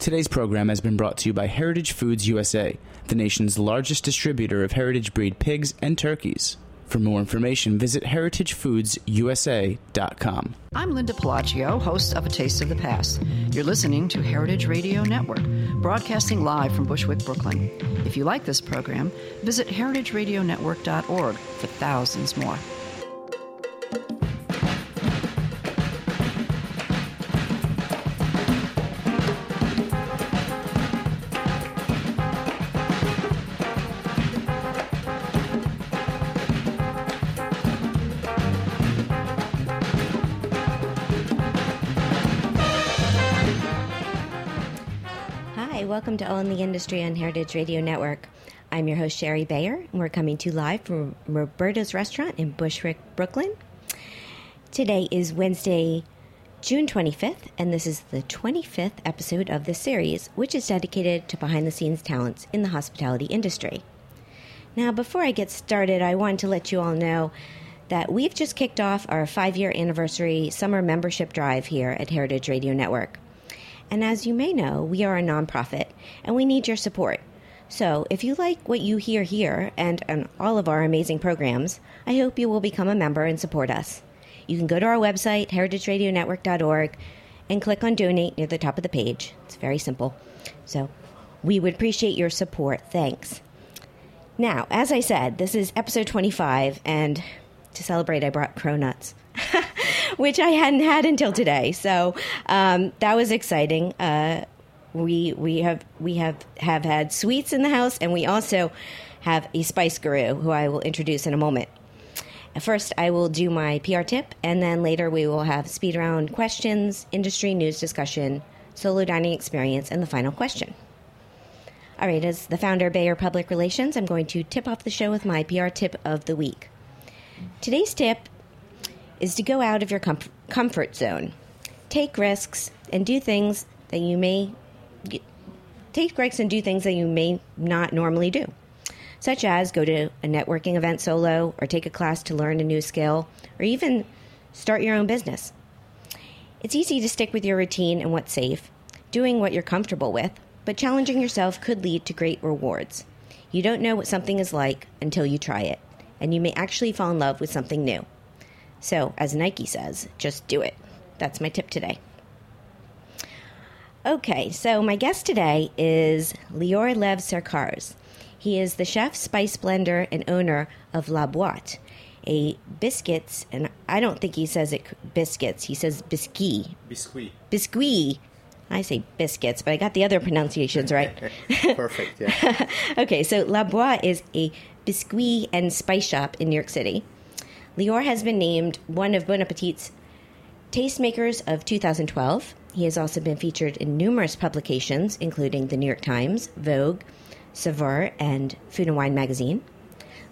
Today's program has been brought to you by Heritage Foods USA, the nation's largest distributor of heritage-breed pigs and turkeys. For more information, visit heritagefoodsusa.com. I'm Linda Palacio, host of A Taste of the Past. You're listening to Heritage Radio Network, broadcasting live from Bushwick, Brooklyn. If you like this program, visit heritageradionetwork.org for thousands more. Welcome to All in the Industry on Heritage Radio Network. I'm your host, Sherry Bayer, and we're coming to you live from Roberta's Restaurant in Bushwick, Brooklyn. Today is Wednesday, June 25th, and this is the 25th episode of this series, which is dedicated to behind-the-scenes talents in the hospitality industry. Now, before I get started, I want to let you all know that we've just kicked off our 5-year anniversary summer membership drive here at Heritage Radio Network. And as you may know, we are a nonprofit, and we need your support. So if you like what you hear here and on all of our amazing programs, I hope you will become a member and support us. You can go to our website, heritageradionetwork.org, and click on Donate near the top of the page. It's very simple. So we would appreciate your support. Thanks. Now, as I said, this is episode 25, and to celebrate, I brought cronuts. Which I hadn't had until today, so that was exciting. We have had sweets in the house, and we also have a spice guru who I will introduce in a moment. First, I will do my PR tip, and then later we will have speed round questions, industry news discussion, solo dining experience, and the final question. All right, as the founder of Bayer Public Relations, I'm going to tip off the show with my PR tip of the week. Today's tip is to go out of your comfort zone. Take risks and do things that you may not normally do, such as go to a networking event solo or take a class to learn a new skill or even start your own business. It's easy to stick with your routine and what's safe, doing what you're comfortable with, but challenging yourself could lead to great rewards. You don't know what something is like until you try it, and you may actually fall in love with something new. So, as Nike says, just do it. That's my tip today. Okay, so my guest today is Lior Lev Sercarz. He is the chef, spice blender, and owner of La Boite, a biscuits, and I don't think he says it biscuits, he says biscuit. Biscuit. Biscuit. I say biscuits, but I got the other pronunciations right. Perfect, yeah. Okay, so La Boite is a biscuit and spice shop in New York City. Lior has been named one of Bon Appetit's Tastemakers of 2012. He has also been featured in numerous publications, including the New York Times, Vogue, Saveur, and Food and Wine magazine.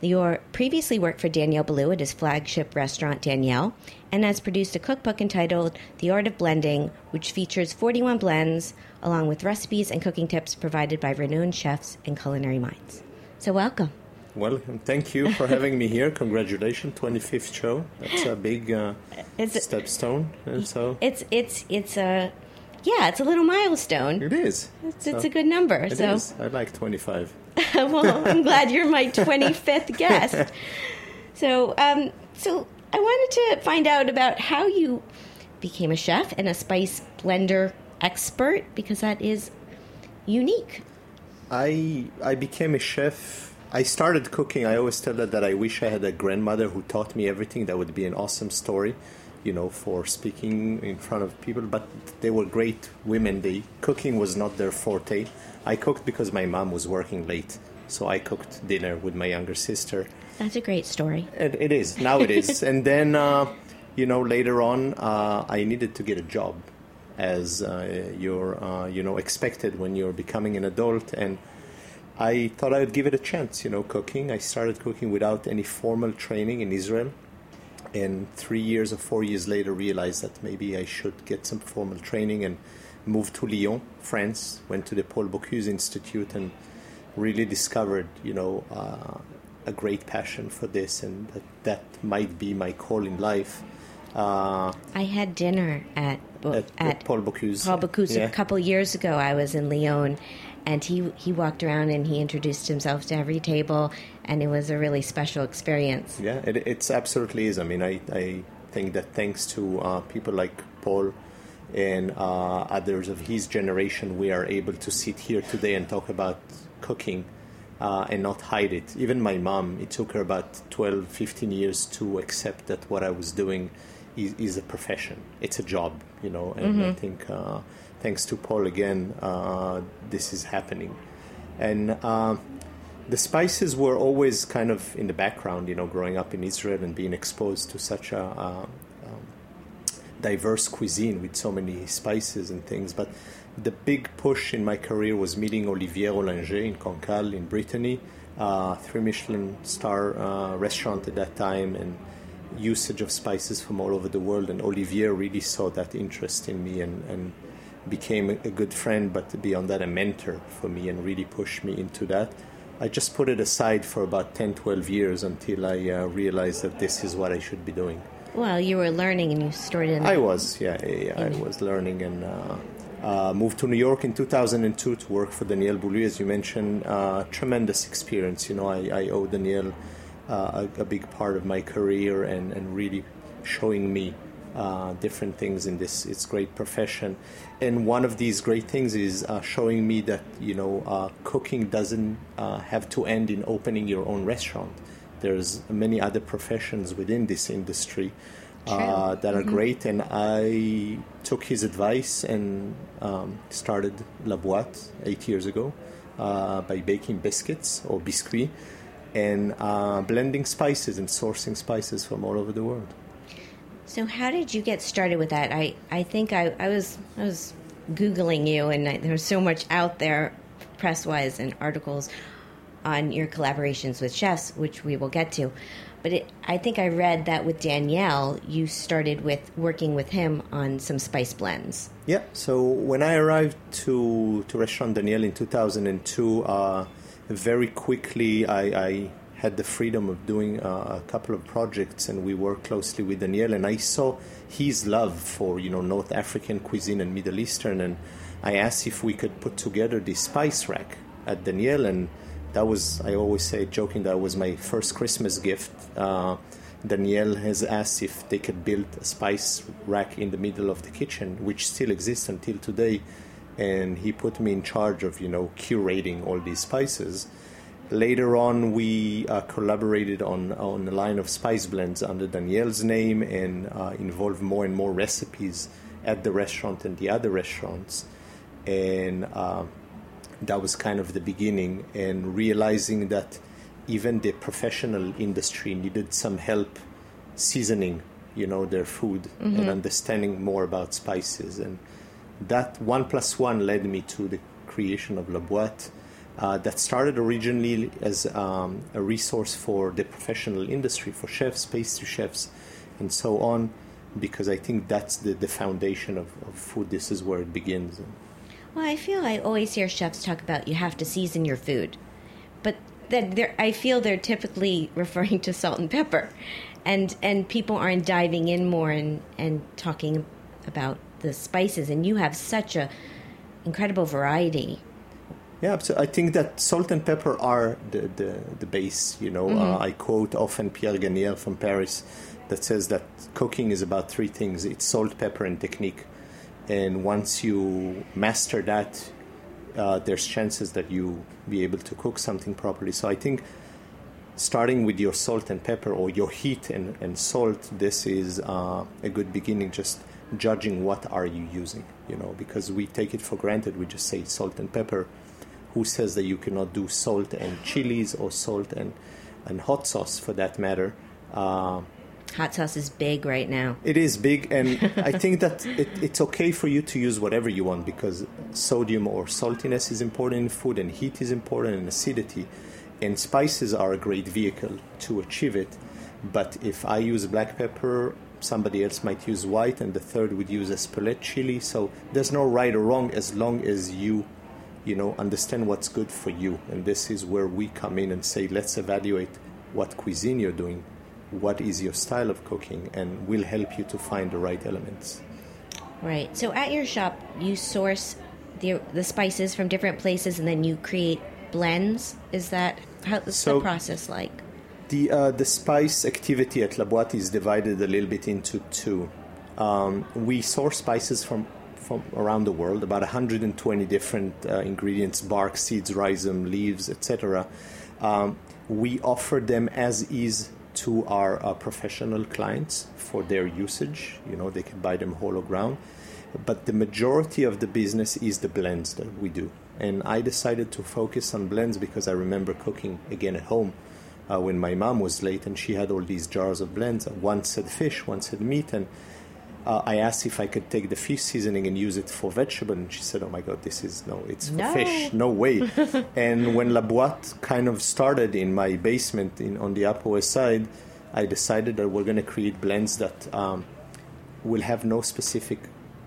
Lior previously worked for Daniel Boulud at his flagship restaurant, Danielle, and has produced a cookbook entitled The Art of Blending, which features 41 blends, along with recipes and cooking tips provided by renowned chefs and culinary minds. So welcome. Well, thank you for having me here. Congratulations, 25th show. That's a big stepstone. It's a little milestone. It is. It's a good number. It is. I like 25. Well, I'm glad you're my 25th guest. So I wanted to find out about how you became a chef and a spice blender expert, because that is unique. I became a chef. I started cooking. I always tell her that I wish I had a grandmother who taught me everything. That would be an awesome story, for speaking in front of people. But they were great women. Cooking was not their forte. I cooked because my mom was working late. So I cooked dinner with my younger sister. That's a great story. It is. Now it is. And then, later on, I needed to get a job, as you're, expected when you're becoming an adult, and I thought I would give it a chance, cooking. I started cooking without any formal training in Israel, and 3 years or 4 years later realized that maybe I should get some formal training and moved to Lyon, France, went to the Paul Bocuse Institute and really discovered, a great passion for this, and that might be my call in life. I had dinner at Paul Bocuse. Paul Bocuse, yeah. A couple years ago, I was in Lyon, and he walked around and he introduced himself to every table, and it was a really special experience. Yeah, it's absolutely is. I mean, I think that thanks to people like Paul and others of his generation, we are able to sit here today and talk about cooking and not hide it. Even my mom, it took her about 12, 15 years to accept that what I was doing is a profession. It's a job, you know, and I think thanks to Paul again, this is happening. And the spices were always kind of in the background, you know, growing up in Israel and being exposed to such a diverse cuisine with so many spices and things. But the big push in my career was meeting Olivier Olinger in Concal in Brittany, 3 Michelin star restaurant at that time, and usage of spices from all over the world. And Olivier really saw that interest in me and became a good friend, but beyond that, a mentor for me and really pushed me into that. I just put it aside for about 10, 12 years until I realized that this is what I should be doing. Well, you were learning and you started in... I was I was learning and moved to New York in 2002 to work for Daniel Boulud, as you mentioned. Tremendous experience. You know, I owe Daniel a big part of my career and really showing me different things in this great profession. And one of these great things is showing me that, you know, cooking doesn't have to end in opening your own restaurant. There's many other professions within this industry that are great. And I took his advice and started La Boite 8 years ago by baking biscuits or biscuits and blending spices and sourcing spices from all over the world. So how did you get started with that? I think I was Googling you, and there's so much out there press-wise and articles on your collaborations with chefs, which we will get to. But I think I read that with Daniel, you started with working with him on some spice blends. Yeah, so when I arrived to Restaurant Daniel in 2002, very quickly I had the freedom of doing a couple of projects, and we worked closely with Daniel, and I saw his love for, you know, North African cuisine and Middle Eastern, and I asked if we could put together this spice rack at Daniel, and that was, I always say, joking, that was my first Christmas gift. Daniel has asked if they could build a spice rack in the middle of the kitchen, which still exists until today, and he put me in charge of, you know, curating all these spices. Later on, we collaborated on a line of spice blends under Daniel's name and involved more and more recipes at the restaurant and the other restaurants. And that was kind of the beginning, and realizing that even the professional industry needed some help seasoning, you know, their food and understanding more about spices. And that 1+1 led me to the creation of La Boite. That started originally as a resource for the professional industry, for chefs, pastry chefs, and so on, because I think that's the foundation of food. This is where it begins. Well, I feel I always hear chefs talk about you have to season your food, but then I feel they're typically referring to salt and pepper, and people aren't diving in more and talking about the spices, and you have such an incredible variety. Yeah, so I think that salt and pepper are the base, you know. I quote often Pierre Gagnaire from Paris that says that cooking is about three things. It's salt, pepper, and technique. And once you master that, there's chances that you'll be able to cook something properly. So I think starting with your salt and pepper, or your heat and salt, this is a good beginning, just judging what are you using, you know, because we take it for granted. We just say salt and pepper. Who says that you cannot do salt and chilies, or salt and hot sauce for that matter? Hot sauce is big right now. It is big, and I think that it's okay for you to use whatever you want, because sodium or saltiness is important in food, and heat is important, and acidity. And spices are a great vehicle to achieve it. But if I use black pepper, somebody else might use white, and the third would use Espelette chili. So there's no right or wrong as long as you know, understand what's good for you. And this is where we come in and say, let's evaluate what cuisine you're doing what is your style of cooking, and will help you to find the right elements. Right. So at your shop, you source the spices from different places, and then you create blends. Is that the process like? The spice activity at La Boite is divided a little bit into two. We source spices from around the world, about 120 different ingredients, bark, seeds, rhizome, leaves, etc. We offer them as is to our professional clients for their usage. You know, they can buy them whole or ground. But the majority of the business is the blends that we do. And I decided to focus on blends because I remember cooking again at home when my mom was late, and she had all these jars of blends. One said fish, one said meat, and I asked if I could take the fish seasoning and use it for vegetable, and she said, oh my God, it's for fish, no way. And when La Boite kind of started in my basement on the Upper West Side, I decided that we're going to create blends that will have no specific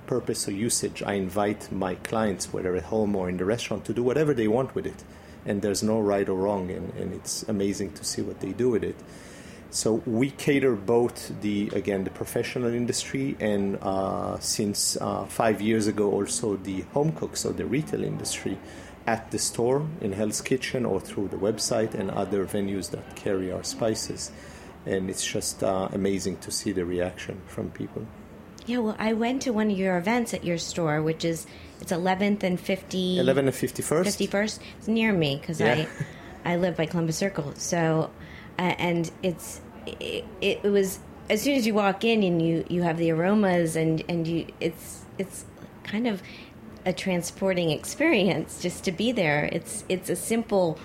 purpose or usage. I invite my clients, whether at home or in the restaurant, to do whatever they want with it, and there's no right or wrong, and it's amazing to see what they do with it. So we cater both the professional industry and since 5 years ago also the home cooks or the retail industry at the store in Hell's Kitchen or through the website and other venues that carry our spices. And it's just amazing to see the reaction from people. Yeah, well, I went to one of your events at your store, which is 11th and 51st. 51st. It's near me because I live by Columbus Circle. So... and it was, as soon as you walk in and you have the aromas and it's kind of a transporting experience just to be there. It's a simple,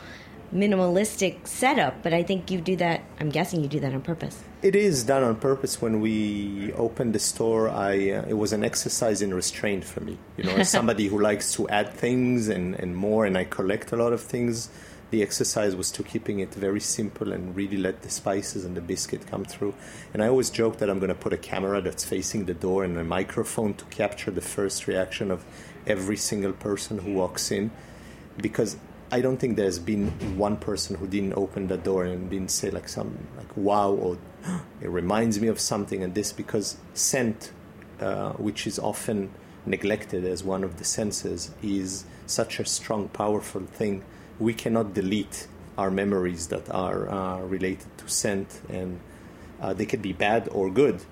minimalistic setup, but I think you do that. I'm guessing you do that on purpose. It is done on purpose. When we opened the store, it was an exercise in restraint for me. You know, as somebody who likes to add things and more, and I collect a lot of things. The exercise was to keeping it very simple and really let the spices and the biscuit come through. And I always joke that I'm going to put a camera that's facing the door and a microphone to capture the first reaction of every single person who walks in, because I don't think there's been one person who didn't open the door and didn't say wow, or it reminds me of something, and this, because scent, which is often neglected as one of the senses, is such a strong, powerful thing. We cannot delete our memories that are related to scent, and they could be bad or good,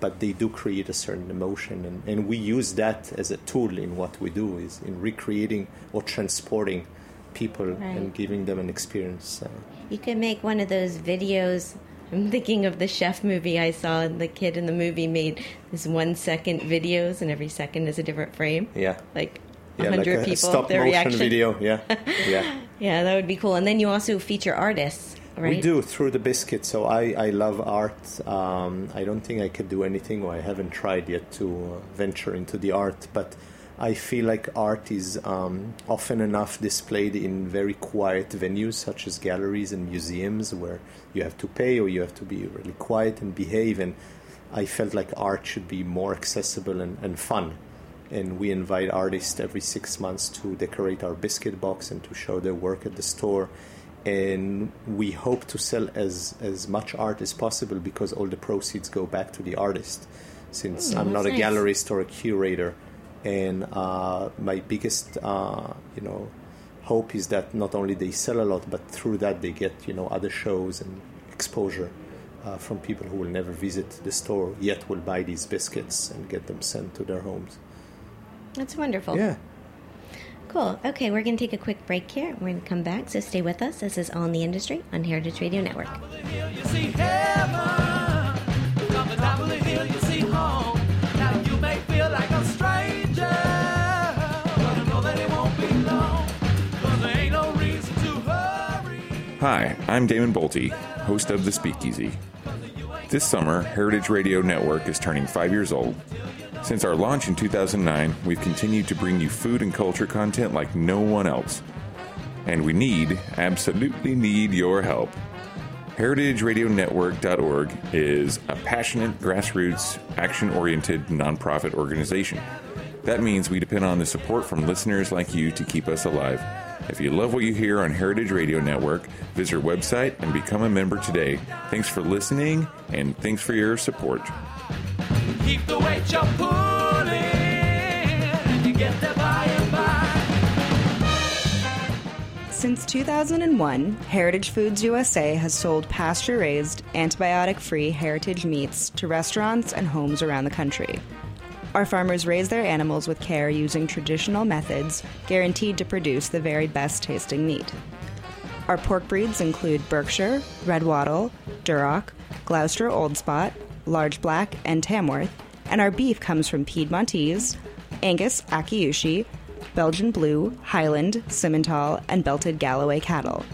but they do create a certain emotion, and we use that as a tool in what we do, is in recreating or transporting people and giving them an experience. You can make one of those videos. I'm thinking of the chef movie I saw, and the kid in the movie made this 1 second videos, and every second is a different frame. Yeah. Like... 100 like a people, stop their motion reaction. Video. Yeah, that would be cool. And then you also feature artists, right? We do, through the biscuit. So I love art. I don't think I could do anything, or I haven't tried yet to venture into the art. But I feel like art is often enough displayed in very quiet venues, such as galleries and museums, where you have to pay or you have to be really quiet and behave. And I felt like art should be more accessible and fun. And we invite artists every 6 months to decorate our biscuit box and to show their work at the store. And we hope to sell as much art as possible, because all the proceeds go back to the artist, since I'm not a gallerist or a curator. And my biggest, hope is that not only they sell a lot, but through that they get, other shows and exposure from people who will never visit the store, yet will buy these biscuits and get them sent to their homes. That's wonderful. Yeah. Cool. Okay, we're going to take a quick break here. We're going to come back, so stay with us. This is All in the Industry on Heritage Radio Network. Hi, I'm Damon Bolte, host of The Speakeasy. This summer, Heritage Radio Network is turning 5 years old. Since our launch in 2009, we've continued to bring you food and culture content like no one else. And we absolutely need your help. HeritageRadioNetwork.org is a passionate, grassroots, action-oriented nonprofit organization. That means we depend on the support from listeners like you to keep us alive. If you love what you hear on Heritage Radio Network, visit our website and become a member today. Thanks for listening, and thanks for your support. Keep the weight you're pulling. You get there by and by. Since 2001, Heritage Foods USA has sold pasture-raised, antibiotic-free heritage meats to restaurants and homes around the country. Our farmers raise their animals with care using traditional methods, guaranteed to produce the very best-tasting meat. Our pork breeds include Berkshire, Red Wattle, Duroc, Gloucester Old Spot, Large Black, and Tamworth, and our beef comes from Piedmontese, Angus Akiushi, Belgian Blue, Highland, Simmental, and Belted Galloway cattle.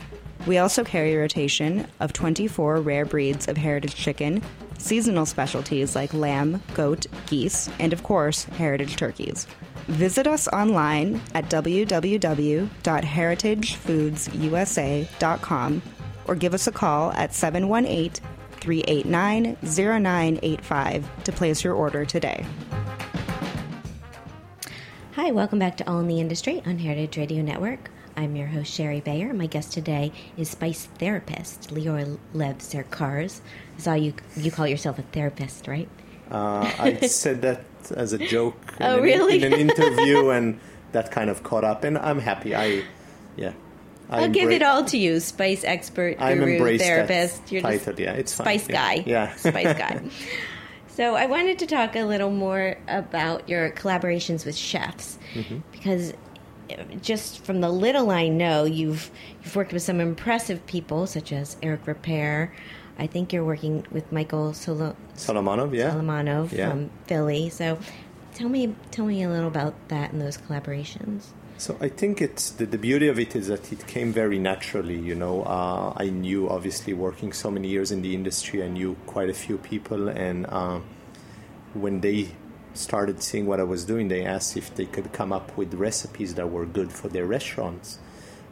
We also carry a rotation of 24 rare breeds of heritage chicken, seasonal specialties like lamb, goat, geese, and of course, heritage turkeys. Visit us online at www.heritagefoodsusa.com or give us a call at 718-389-0985 to place your order today. Hi, welcome back to All in the Industry on Heritage Radio Network. I'm your host, Sherry Bayer. My guest today is spice therapist, Lior Lev Sercarz. I saw you call yourself a therapist, right? I said that as a joke in an interview, and that kind of caught up, and I'm happy. I'll give it all to you, spice expert, guru, therapist. You're title, just it's spice guy. Yeah. Spice guy. So I wanted to talk a little more about your collaborations with chefs, because just from the little I know, you've worked with some impressive people, such as Eric Ripert. I think you're working with Michael Solomonov, from Philly. So tell me a little about that and those collaborations. So I think it's the beauty of it is that it came very naturally, you know. I knew, obviously, working so many years in the industry, I knew quite a few people, and when they started seeing what I was doing, they asked if they could come up with recipes that were good for their restaurants.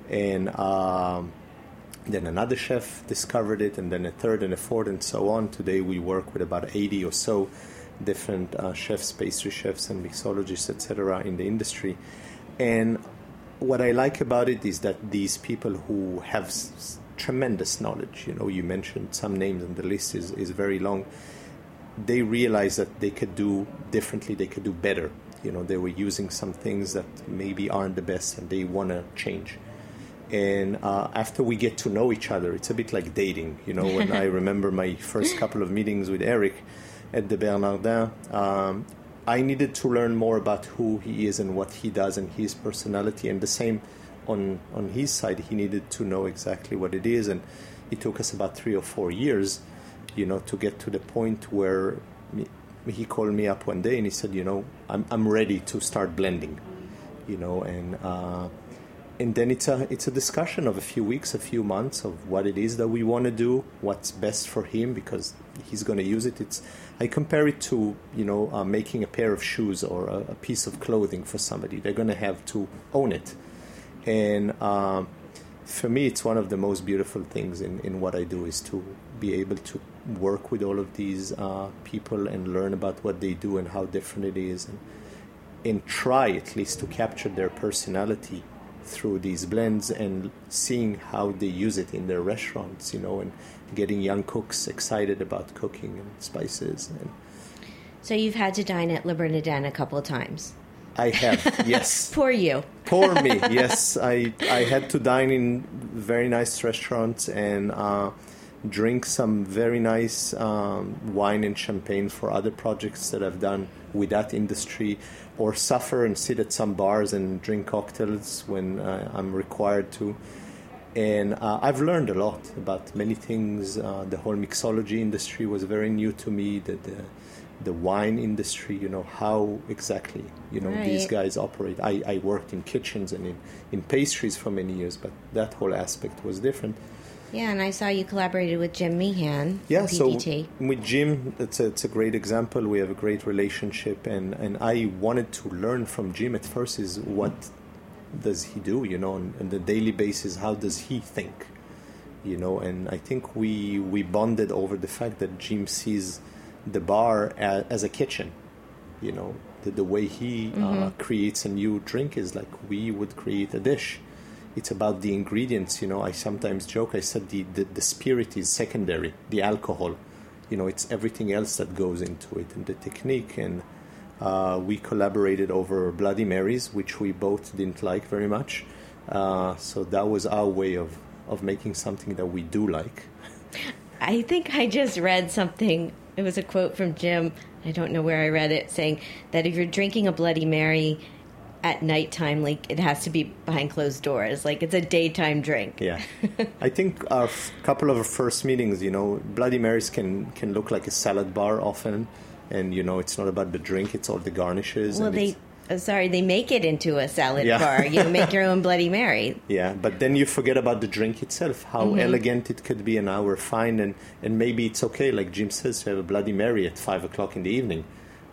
And then another chef discovered it, and then a third and a fourth, and so on. Today we work with about 80 or so different chefs, pastry chefs, and mixologists, etc., in the industry. And what I like about it is that these people who have tremendous knowledge, you know, you mentioned some names, and the list is very long. They realized that they could do differently, they could do better. You know, they were using some things that maybe aren't the best, and they want to change. And after we get to know each other, it's a bit like dating. You know, when I remember my first couple of meetings with Eric at the Bernardin, I needed to learn more about who he is and what he does and his personality. And the same on his side, he needed to know exactly what it is. And it took us about 3 or 4 years, you know, to get to the point where he called me up one day and he said, you know, I'm ready to start blending, you know. And then it's a discussion of a few weeks, a few months of what it is that we want to do, what's best for him, because he's going to use it. I compare it to, you know, making a pair of shoes or a piece of clothing for somebody. They're going to have to own it. And for me, it's one of the most beautiful things in what I do is to be able to work with all of these people and learn about what they do and how different it is, and try at least to capture their personality through these blends and seeing how they use it in their restaurants, you know, and getting young cooks excited about cooking and spices. And so you've had to dine at Le Bernardin a couple of times. I have, yes. Poor you. Poor me, yes. I had to dine in very nice restaurants and drink some very nice wine and champagne for other projects that I've done with that industry, or suffer and sit at some bars and drink cocktails when I'm required to. And I've learned a lot about many things. The whole mixology industry was very new to me, the wine industry, you know, how exactly, you know, these guys operate. I worked in kitchens and in pastries for many years, but that whole aspect was different. Yeah, and I saw you collaborated with Jim Meehan. Yeah, so with Jim, it's a great example. We have a great relationship, and I wanted to learn from Jim at first is what does he do, you know, on the daily basis, how does he think, you know, and I think we bonded over the fact that Jim sees the bar as a kitchen, you know, the way he creates a new drink is like we would create a dish. It's about the ingredients. You know, I sometimes joke, I said the spirit is secondary, the alcohol. You know, it's everything else that goes into it, and the technique. And we collaborated over Bloody Marys, which we both didn't like very much. So that was our way of making something that we do like. I think I just read something. It was a quote from Jim. I don't know where I read it, saying that if you're drinking a Bloody Mary at nighttime, like, it has to be behind closed doors. Like, it's a daytime drink. Yeah. I think our couple of our first meetings, you know, Bloody Marys can look like a salad bar often. And, you know, it's not about the drink. It's all the garnishes. Well, and they make it into a salad bar. You make your own Bloody Mary. Yeah, but then you forget about the drink itself, how elegant it could be and how refined. And maybe it's okay, like Jim says, to have a Bloody Mary at 5 o'clock in the evening,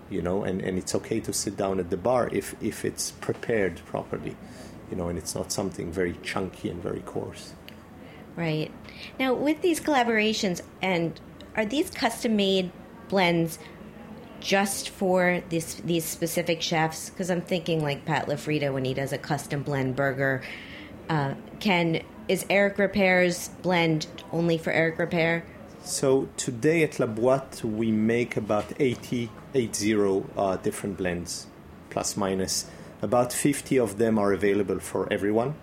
you know, and it's okay to sit down at the bar if it's prepared properly, you know, and it's not something very chunky and very coarse. Right. Now, with these collaborations, and are these custom-made blends just for these specific chefs? Because I'm thinking like Pat LaFrieda when he does a custom blend burger. Is Eric Ripert's blend only for Eric Ripert? So today at La Boite we make about 80 different blends, plus minus. About 50 of them are available for everyone,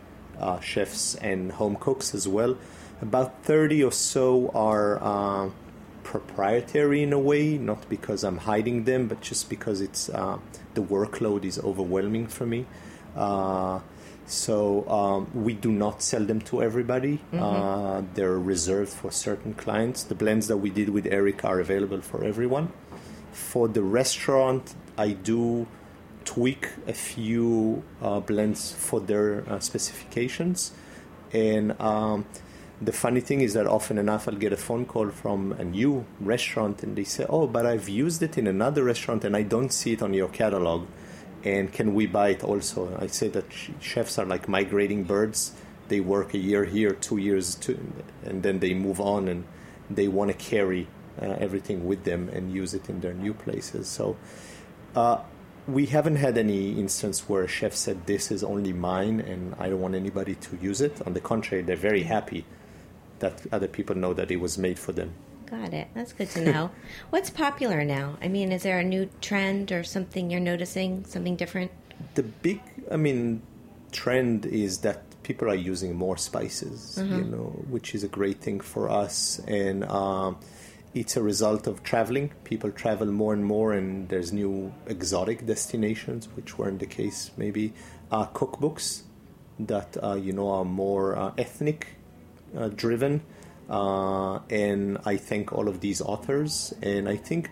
chefs and home cooks as well. About 30 or so are proprietary in a way, not because I'm hiding them, but just because it's the workload is overwhelming for me. We do not sell them to everybody. Mm-hmm. They're reserved for certain clients. The blends that we did with Eric are available for everyone. For the restaurant, I do tweak a few blends for their specifications. And the funny thing is that often enough I'll get a phone call from a new restaurant and they say, oh, but I've used it in another restaurant and I don't see it on your catalog. And can we buy it also? I say that chefs are like migrating birds. They work a year here, 2 years, and then they move on and they want to carry everything with them and use it in their new places. So we haven't had any instance where a chef said, this is only mine and I don't want anybody to use it. On the contrary, they're very happy that other people know that it was made for them. Got it. That's good to know. What's popular now? I mean, is there a new trend or something you're noticing, something different? The big, trend is that people are using more spices, you know, which is a great thing for us. And it's a result of traveling. People travel more and more, and there's new exotic destinations, which weren't the case maybe. Cookbooks that, are more ethnic driven, and I thank all of these authors. And I think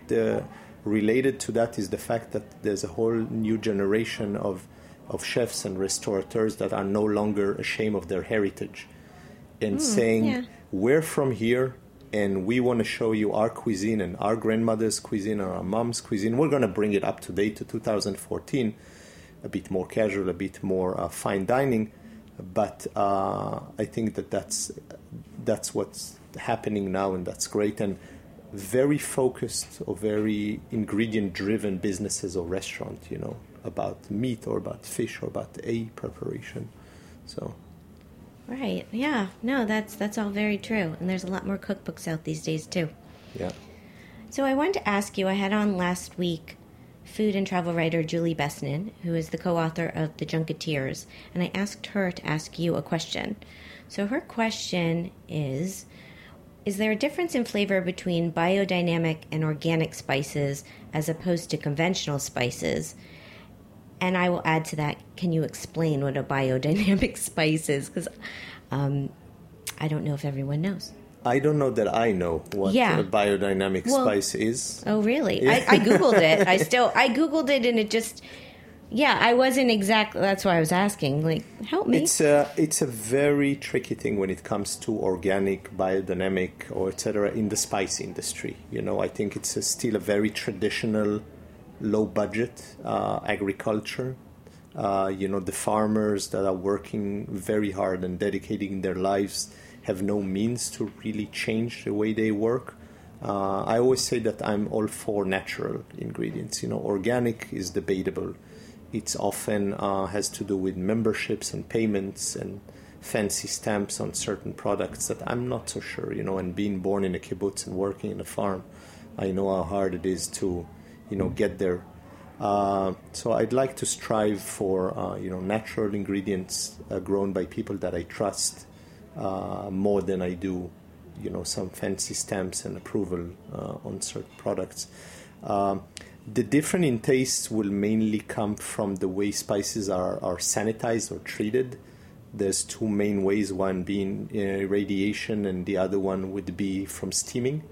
related to that is the fact that there's a whole new generation of chefs and restaurateurs that are no longer ashamed of their heritage and saying, we're from here and we want to show you our cuisine and our grandmother's cuisine or our mom's cuisine. We're going to bring it up to date to 2014, a bit more casual, a bit more fine dining. But I think that's what's happening now, and that's great. And very focused or very ingredient-driven businesses or restaurants, you know, about meat or about fish or about a preparation. So, right, yeah, no, that's all very true. And there's a lot more cookbooks out these days too. Yeah. So I wanted to ask you. I had on last week food and travel writer Julie Besnan, who is the co-author of The Junketeers, and I asked her to ask you a question. So her question is there a difference in flavor between biodynamic and organic spices as opposed to conventional spices? And I will add to that, can you explain what a biodynamic spice is? Because I don't know if everyone knows. I don't know that I know what a biodynamic spice is. Oh, really? Yeah. I Googled it. I Googled it, and it just, I wasn't exactly, that's why I was asking. Like, help me. It's a very tricky thing when it comes to organic, biodynamic, or et cetera, in the spice industry. You know, I think it's still a very traditional, low-budget agriculture. The farmers that are working very hard and dedicating their lives have no means to really change the way they work. I always say that I'm all for natural ingredients. You know, organic is debatable. It's often has to do with memberships and payments and fancy stamps on certain products that I'm not so sure, you know, and being born in a kibbutz and working in a farm, I know how hard it is to, you know, get there. So I'd like to strive for, natural ingredients grown by people that I trust more than I do, you know, some fancy stamps and approval on certain products. The difference in tastes will mainly come from the way spices are sanitized or treated. There's two main ways, one being radiation and the other one would be from steaming.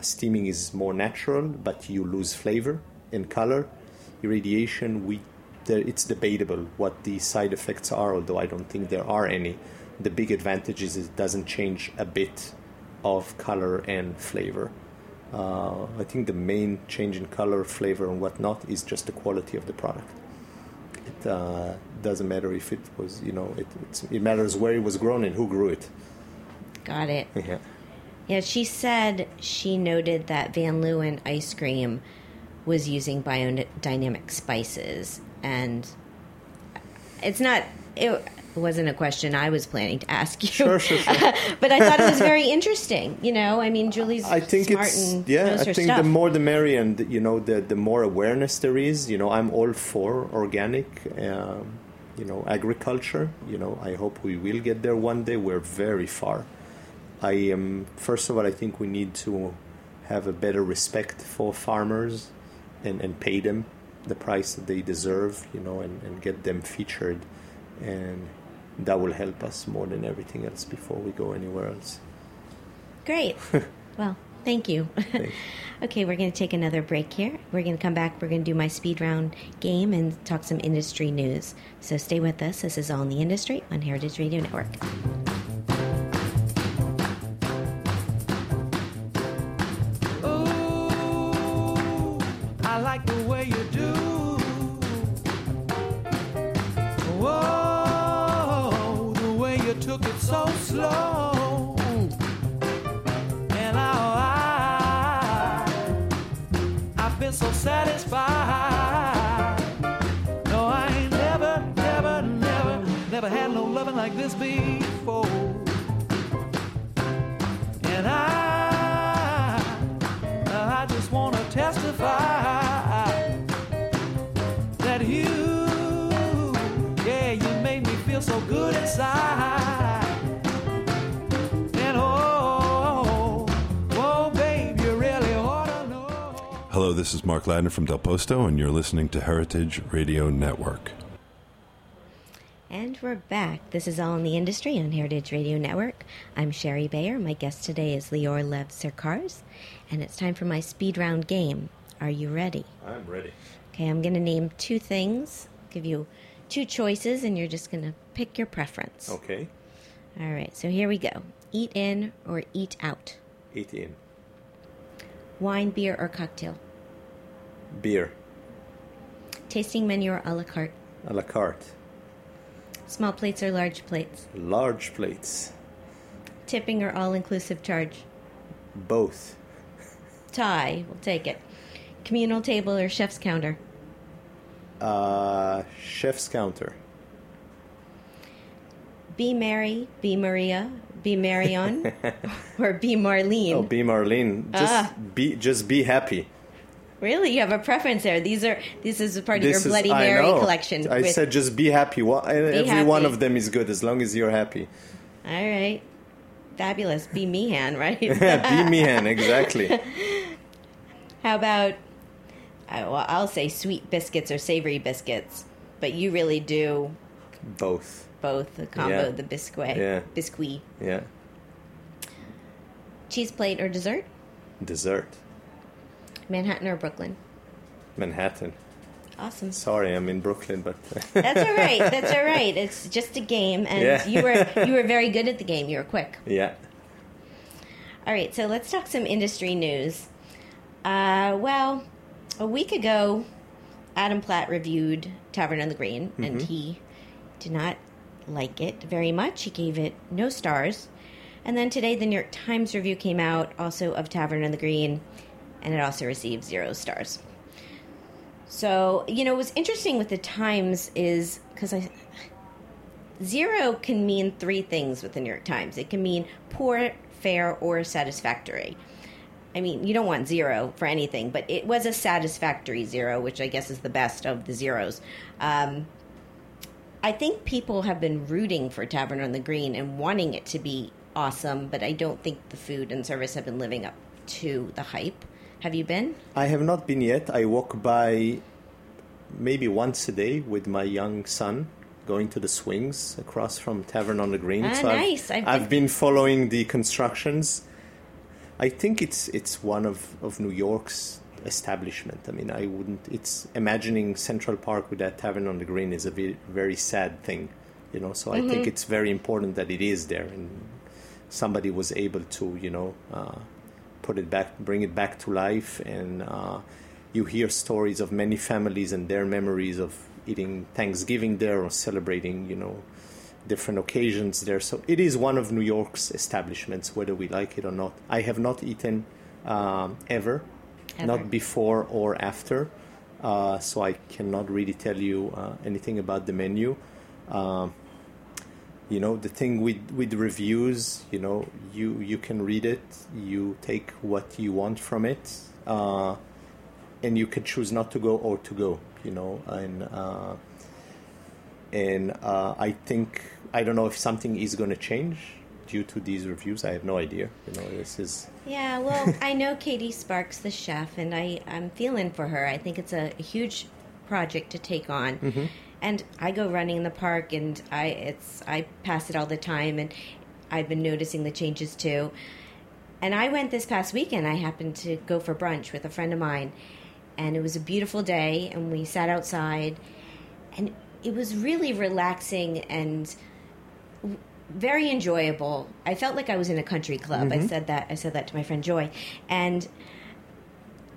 Steaming is more natural, but you lose flavor and color. Irradiation, it's debatable what the side effects are, although I don't think there are any. The big advantage is it doesn't change a bit of color and flavor. I think the main change in color, flavor, and whatnot is just the quality of the product. It doesn't matter if it was, it matters where it was grown and who grew it. Got it. Yeah. Yeah, she said she noted that Van Leeuwen ice cream was using biodynamic spices, and it wasn't a question I was planning to ask you. Sure. But I thought it was very interesting, you know. I mean, Julie's smart and knows her stuff. I think the more the merrier, and, the more awareness there is. I'm all for organic, agriculture. I hope we will get there one day. We're very far. First of all, I think we need to have a better respect for farmers and pay them the price that they deserve, and get them featured. And that will help us more than everything else before we go anywhere else. Great. Well, thank you. Okay, we're going to take another break here. We're going to come back. We're going to do my speed round game and talk some industry news. So stay with us. This is All in the Industry on Heritage Radio Network. Ooh, I like the way you do. So slow, and I've been so satisfied. No, I ain't never had no loving like this before. And I just want to testify that you made me feel so good inside. Hello, this is Mark Ladner from Del Posto, and you're listening to Heritage Radio Network. And we're back. This is All in the Industry on Heritage Radio Network. I'm Sherry Bayer. My guest today is Lior Lev Sercarz, and it's time for my speed round game. Are you ready? I'm ready. Okay, I'm going to name two things, give you two choices, and you're just going to pick your preference. Okay. All right, so here we go. Eat in or eat out? Eat in. Wine, beer, or cocktail? Beer. Tasting menu or a la carte? A la carte. Small plates or large plates? Large plates. Tipping or all-inclusive charge? Both. Tie, we'll take it. Communal table or chef's counter? Chef's counter. Be Mary, be Maria, be Marion, or be Marlene. Oh, be Marlene. Just be happy. Really, you have a preference there. This is a part of your Bloody Mary collection. I said just be happy. Every one of them is good as long as you're happy. All right, fabulous. Be Meehan, right? Be Meehan, exactly. How about? I'll say sweet biscuits or savory biscuits, but you really do both. Both the combo, the biscuit. Yeah. Biscuit. Yeah. Cheese plate or dessert? Dessert. Manhattan or Brooklyn? Manhattan. Awesome. Sorry, I'm in Brooklyn, but that's all right. It's just a game, and you were very good at the game. You were quick. Yeah. All right, so let's talk some industry news. A week ago, Adam Platt reviewed Tavern on the Green, and he did not like it very much. He gave it no stars. And then today the New York Times review came out also of Tavern on the Green, and it also received 0 stars. So, what's interesting with the Times is because Zero can mean three things with the New York Times. It can mean poor, fair, or satisfactory. I mean, you don't want zero for anything, but it was a satisfactory zero, which I guess is the best of the zeros. I think people have been rooting for Tavern on the Green and wanting it to be awesome, but I don't think the food and service have been living up to the hype. Have you been? I have not been yet. I walk by maybe once a day with my young son, going to the swings across from Tavern on the Green. Ah, so nice. I've been following the constructions. I think it's one of New York's establishment. I mean, I wouldn't... It's imagining Central Park with that Tavern on the Green is a very sad thing, you know. So I think it's very important that it is there, and somebody was able to, you know, put it back, bring it back to life. And you hear stories of many families and their memories of eating Thanksgiving there or celebrating, you know, different occasions there. So it is one of New York's establishments, whether we like it or not. I have not eaten ever, not before or after, so I cannot really tell you anything about the menu. You know, the thing with reviews, you know, you can read it, you take what you want from it, and you can choose not to go or to go, you know, and I think, I don't know if something is going to change due to these reviews. I have no idea. You know, this is... Yeah, well, I know Katie Sparks, the chef, and I'm feeling for her. I think it's a huge project to take on. Mm-hmm. And I go running in the park, and I pass it all the time, and I've been noticing the changes too. And I went this past weekend. I happened to go for brunch with a friend of mine, and it was a beautiful day, and we sat outside, and it was really relaxing and very enjoyable. I felt like I was in a country club. Mm-hmm. I said that to my friend Joy, and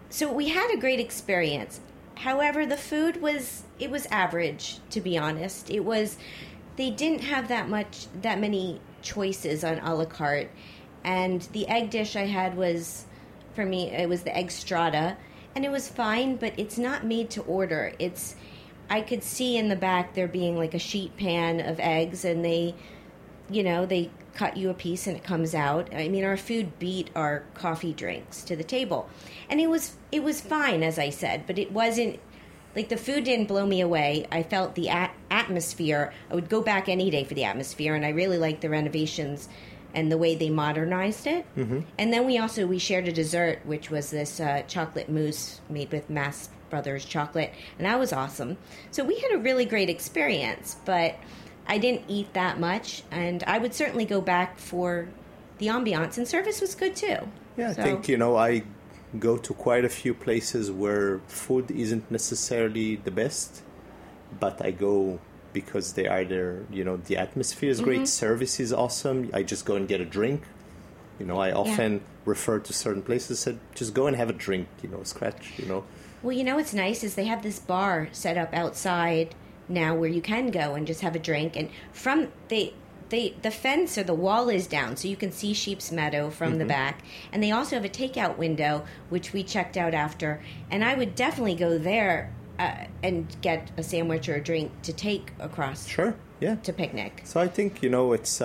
so we had a great experience. However, the food was average, to be honest. It was, they didn't have that many choices on a la carte. And the egg dish I had was, for me, it was the egg strata. And it was fine, but it's not made to order. It's, I could see in the back there being like a sheet pan of eggs, and they, you know, they cut you a piece and it comes out. I mean, our food beat our coffee drinks to the table. And it was fine, as I said, but it wasn't, like, the food didn't blow me away. I felt the atmosphere. I would go back any day for the atmosphere, and I really liked the renovations and the way they modernized it. Mm-hmm. And then we shared a dessert, which was this chocolate mousse made with Mass Brothers chocolate, and that was awesome. So we had a really great experience, but I didn't eat that much, and I would certainly go back for the ambiance, and service was good too. Yeah, so. I think, you know, I go to quite a few places where food isn't necessarily the best, but I go because they are there, you know, the atmosphere is great, service is awesome, I just go and get a drink. You know, I often refer to certain places, said, just go and have a drink, you know, scratch, you know. Well, you know what's nice is they have this bar set up outside now where you can go and just have a drink, and from the fence or the wall is down, so you can see Sheep's Meadow from the back, and they also have a takeout window, which we checked out after, and I would definitely go there and get a sandwich or a drink to take across to picnic. So I think, you know, it's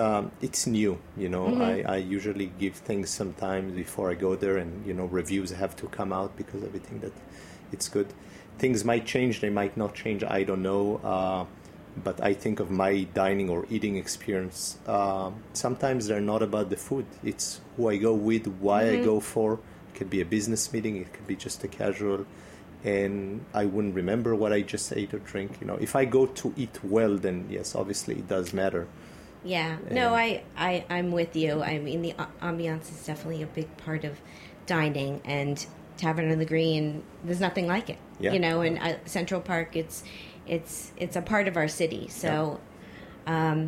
new, you know. I usually give things sometimes before I go there, and, you know, reviews have to come out because everything that it's good. Things might change, they might not change, I don't know. But I think of my dining or eating experience, sometimes they're not about the food. It's who I go with, why I go for. It could be a business meeting, it could be just a casual. And I wouldn't remember what I just ate or drink. You know, if I go to eat well, then yes, obviously it does matter. Yeah. No, I'm with you. I mean, the ambiance is definitely a big part of dining, and Tavern on the Green, there's nothing like it. Yeah. You know, and Central Park, it's a part of our city. So, I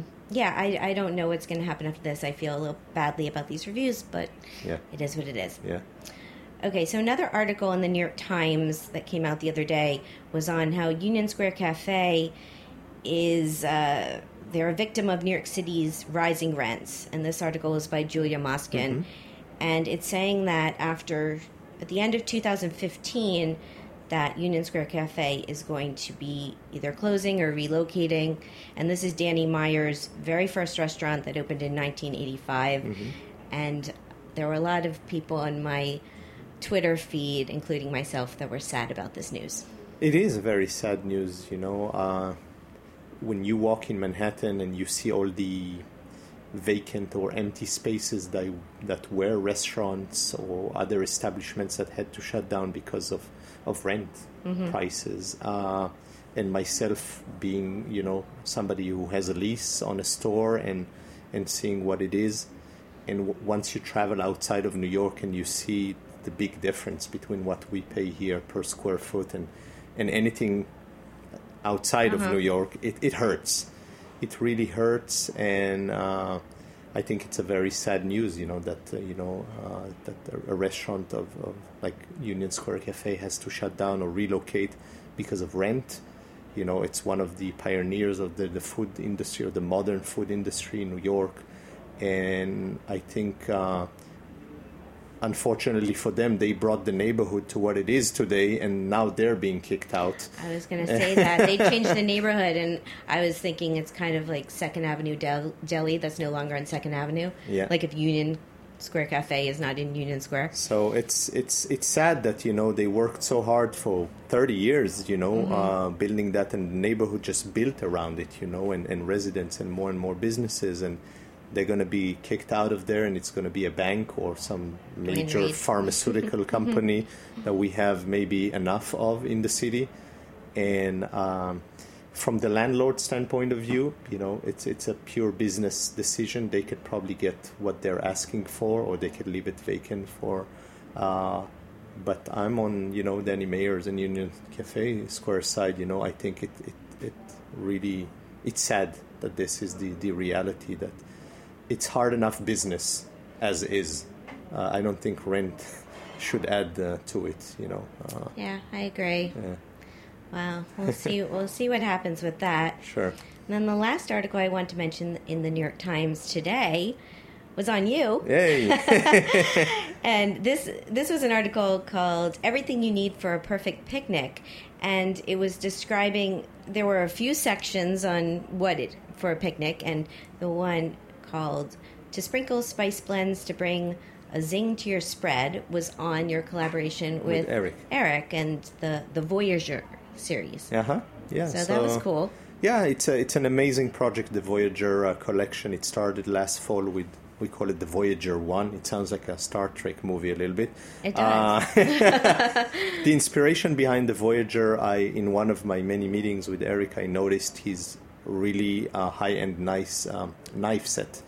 don't know what's going to happen after this. I feel a little badly about these reviews, but it is what it is. Yeah. Okay, so another article in the New York Times that came out the other day was on how Union Square Cafe is, they're a victim of New York City's rising rents. And this article is by Julia Moskin. And it's saying that at the end of 2015... that Union Square Cafe is going to be either closing or relocating. And this is Danny Meyer's very first restaurant that opened in 1985. Mm-hmm. And there were a lot of people on my Twitter feed, including myself, that were sad about this news. It is very sad news, you know. When you walk in Manhattan and you see all the vacant or empty spaces that were restaurants or other establishments that had to shut down because of rent mm-hmm. prices. And myself being, you know, somebody who has a lease on a store and seeing what it is. And once you travel outside of New York and you see the big difference between what we pay here per square foot and anything outside uh-huh. of New York, it hurts. It really hurts, and I think it's a very sad news, you know, that a restaurant of like Union Square Cafe has to shut down or relocate because of rent. You know, it's one of the pioneers of the food industry, or the modern food industry in New York, and I think unfortunately for them, they brought the neighborhood to what it is today, and now they're being kicked out. I was going to say that. They changed the neighborhood, and I was thinking it's kind of like Second Avenue Deli that's no longer on Second Avenue. Yeah. Like if Union Square Cafe is not in Union Square. So it's sad that, you know, they worked so hard for 30 years, you know, mm-hmm. Building that, and the neighborhood just built around it, you know, and residents and more businesses, and they're going to be kicked out of there, and it's going to be a bank or some major pharmaceutical company that we have maybe enough of in the city. And from the landlord standpoint of view, you know, it's a pure business decision. They could probably get what they're asking for, or they could leave it vacant for. But I'm on, you know, Danny Meyer's and Union Cafe Square side. You know, I think it really, it's sad that this is the reality that. It's hard enough business as is. I don't think rent should add to it, you know. Yeah, I agree. Yeah. Wow, we'll see. We'll see what happens with that. Sure. And then the last article I want to mention in the New York Times today was on you. Yay! And this was an article called "Everything You Need for a Perfect Picnic," and it was describing. There were a few sections on for a picnic, and the one called "To Sprinkle Spice Blends to Bring a Zing to Your Spread" was on your collaboration with Eric and the Voyager series. Uh-huh. Yeah. So that was cool. Yeah, it's an amazing project, the Voyager collection. It started last fall with, we call it the Voyager 1. It sounds like a Star Trek movie a little bit. It does. The inspiration behind the Voyager, in one of my many meetings with Eric, I noticed his really high-end nice knife set.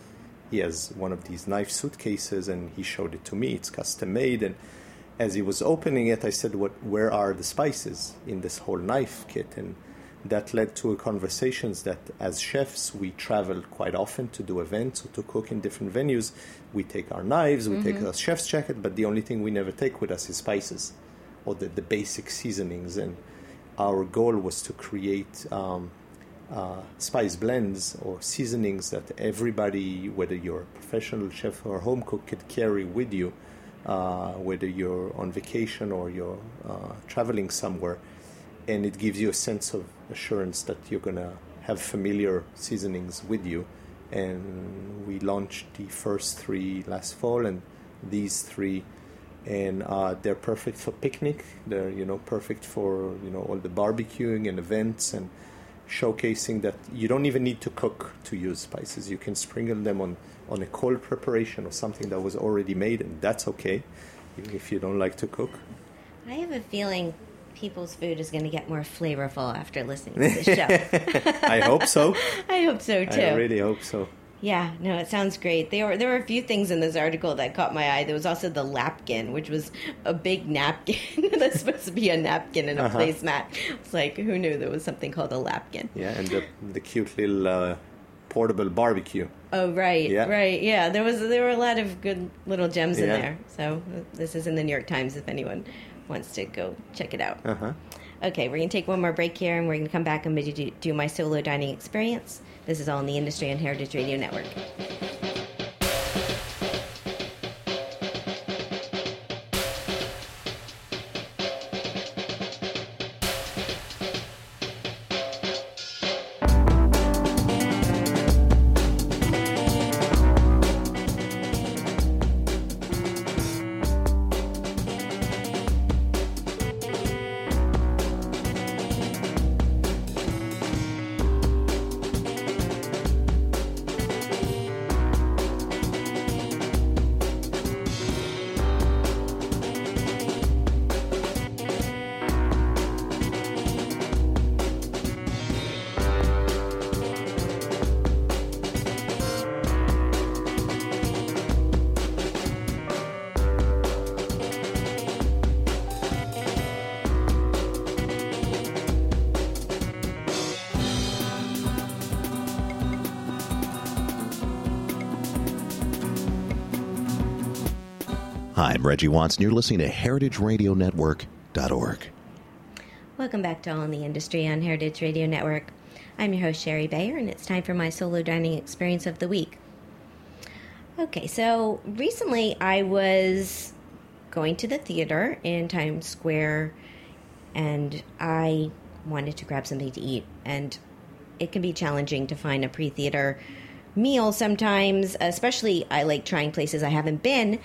He has one of these knife suitcases, and he showed it to me. It's custom made, and as he was opening it, I said, where are the spices in this whole knife kit? And that led to conversations that as chefs, we travel quite often to do events or to cook in different venues. We take our knives, we mm-hmm. take our chef's jacket, but the only thing we never take with us is spices or the basic seasonings. And our goal was to create spice blends or seasonings that everybody, whether you're a professional chef or home cook, could carry with you, whether you're on vacation or you're traveling somewhere. And it gives you a sense of assurance that you're going to have familiar seasonings with you. And we launched the first three last fall and these three. And they're perfect for picnic. They're, you know, perfect for, you know, all the barbecuing and events and showcasing that you don't even need to cook to use spices. You can sprinkle them on a cold preparation or something that was already made, and that's okay, even if you don't like to cook. I have a feeling people's food is going to get more flavorful after listening to this show. I hope so. I hope so, too. I really hope so. Yeah, no, it sounds great. There were a few things in this article that caught my eye. There was also the lapkin, which was a big napkin. That's supposed to be a napkin in a uh-huh. placemat. It's like, who knew there was something called a lapkin? Yeah, and the cute little portable barbecue. Oh, right, yeah. Right, yeah. There were a lot of good little gems in there. So this is in the New York Times if anyone wants to go check it out. Uh-huh. Okay, we're going to take one more break here, and we're going to come back and do my solo dining experience. This is All in the Industry on Heritage Radio Network. Hi, I'm Reggie Watts, and you're listening to HeritageRadioNetwork.org. Welcome back to All in the Industry on Heritage Radio Network. I'm your host, Sherry Bayer, and it's time for my solo dining experience of the week. Okay, so recently I was going to the theater in Times Square, and I wanted to grab something to eat, and it can be challenging to find a pre-theater meal sometimes, especially I like trying places I haven't been.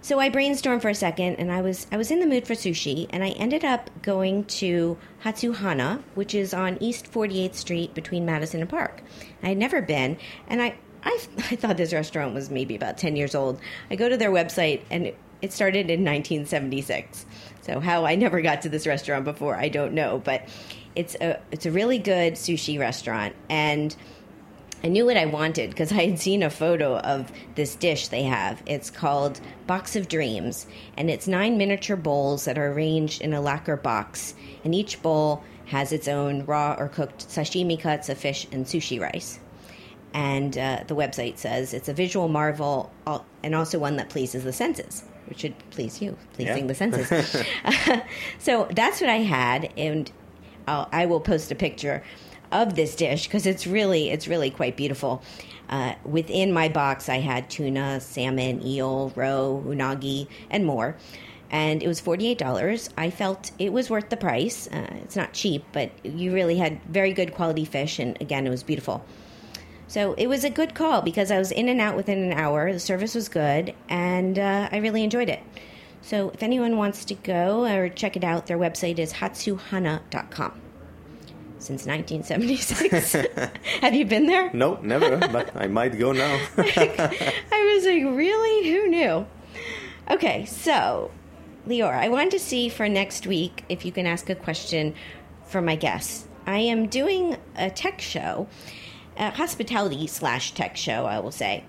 So I brainstormed for a second, and I was in the mood for sushi, and I ended up going to Hatsuhana, which is on East 48th Street between Madison and Park. I had never been, and I thought this restaurant was maybe about 10 years old. I go to their website, and it started in 1976. So how I never got to this restaurant before, I don't know, but it's a really good sushi restaurant, and I knew what I wanted because I had seen a photo of this dish they have. It's called Box of Dreams, and it's 9 miniature bowls that are arranged in a lacquer box, and each bowl has its own raw or cooked sashimi cuts of fish and sushi rice. And the website says it's a visual marvel and also one that pleases the senses, which should please you, pleasing the senses. So that's what I had, and I will post a picture of this dish because it's really quite beautiful. Within my box, I had tuna, salmon, eel, roe, unagi, and more. And it was $48. I felt it was worth the price. It's not cheap, but you really had very good quality fish. And again, it was beautiful. So it was a good call because I was in and out within an hour. The service was good, and I really enjoyed it. So if anyone wants to go or check it out, their website is hatsuhana.com. Since 1976. Have you been there? Nope, never, but I might go now. I was like, really? Who knew? Okay, so, Lior, I wanted to see for next week if you can ask a question for my guests. I am doing a tech show, a hospitality/tech show, I will say,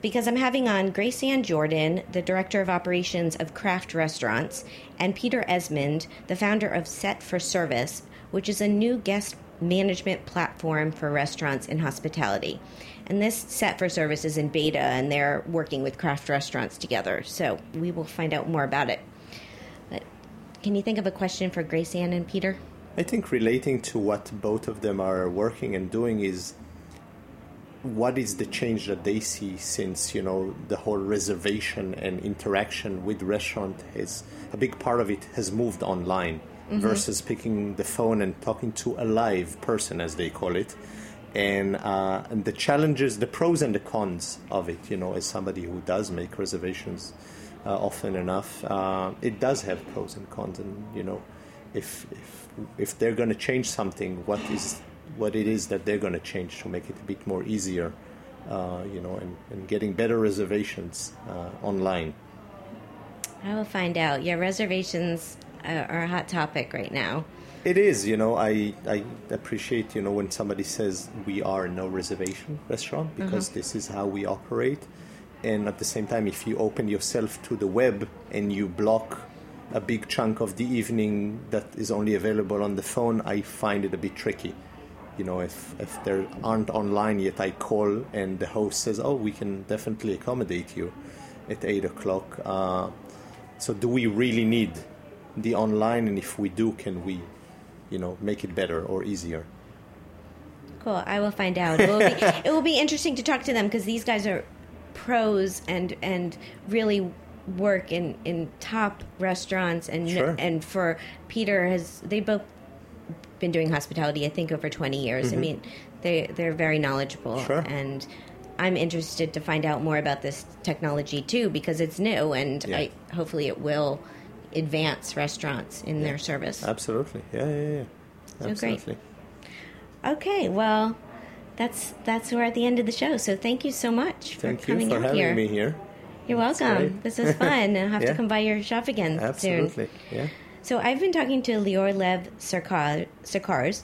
because I'm having on Grace Ann Jordan, the Director of Operations of Kraft Restaurants, and Peter Esmond, the founder of Set for Service, which is a new guest management platform for restaurants and hospitality. And this Set for Service is in beta, and they're working with Kraft Restaurants together. So we will find out more about it. But can you think of a question for Grace Ann and Peter? I think relating to what both of them are working and doing is what is the change that they see since, the whole reservation and interaction with restaurant is a big part of it has moved online. Mm-hmm. Versus picking the phone and talking to a live person, as they call it, and the challenges, the pros and the cons of it. As somebody who does make reservations often enough, it does have pros and cons. And if they're going to change something, what it is that they're going to change to make it a bit more easier, and getting better reservations online. I will find out. Yeah, reservations are a hot topic right now. It is, I appreciate, when somebody says we are no reservation restaurant because this is how we operate. And at the same time, if you open yourself to the web and you block a big chunk of the evening that is only available on the phone, I find it a bit tricky. If there aren't online yet, I call and the host says, oh, we can definitely accommodate you at 8:00. So do we really need the online, and if we do, can we, make it better or easier? Cool. I will find out. It will be interesting to talk to them because these guys are pros and really work in top restaurants. And sure. And for Peter, they've both been doing hospitality, I think, over 20 years. Mm-hmm. I mean, they're very knowledgeable. Sure. And I'm interested to find out more about this technology, too, because it's new, and yeah. Hopefully it will advance restaurants in their service. Absolutely. Yeah. Absolutely. So okay, well, that's we're at the end of the show, so thank you so much for coming out here. Thank you for having me here. You're welcome. Sorry. This was fun. I'll have to come by your shop again Absolutely. Soon. Absolutely, yeah. So I've been talking to Lior Lev Sercarz,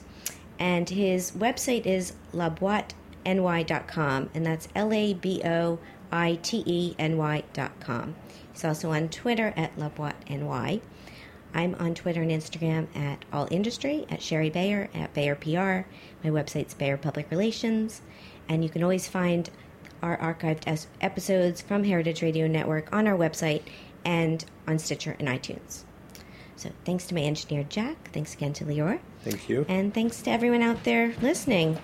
and his website is laboiteny.com, and that's laboiteny.com. He's also on Twitter at La Boite NY. I'm on Twitter and Instagram at All Industry, at Sherry Bayer, at Bayer PR. My website's Bayer Public Relations. And you can always find our archived episodes from Heritage Radio Network on our website and on Stitcher and iTunes. So thanks to my engineer, Jack. Thanks again to Lior. Thank you. And thanks to everyone out there listening.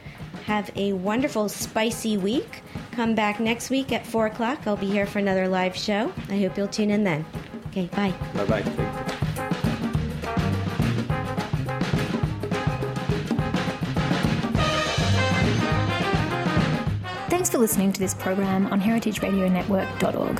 Have a wonderful, spicy week. Come back next week at 4 o'clock. I'll be here for another live show. I hope you'll tune in then. Okay, bye. Bye-bye. Thanks for listening to this program on heritageradionetwork.org.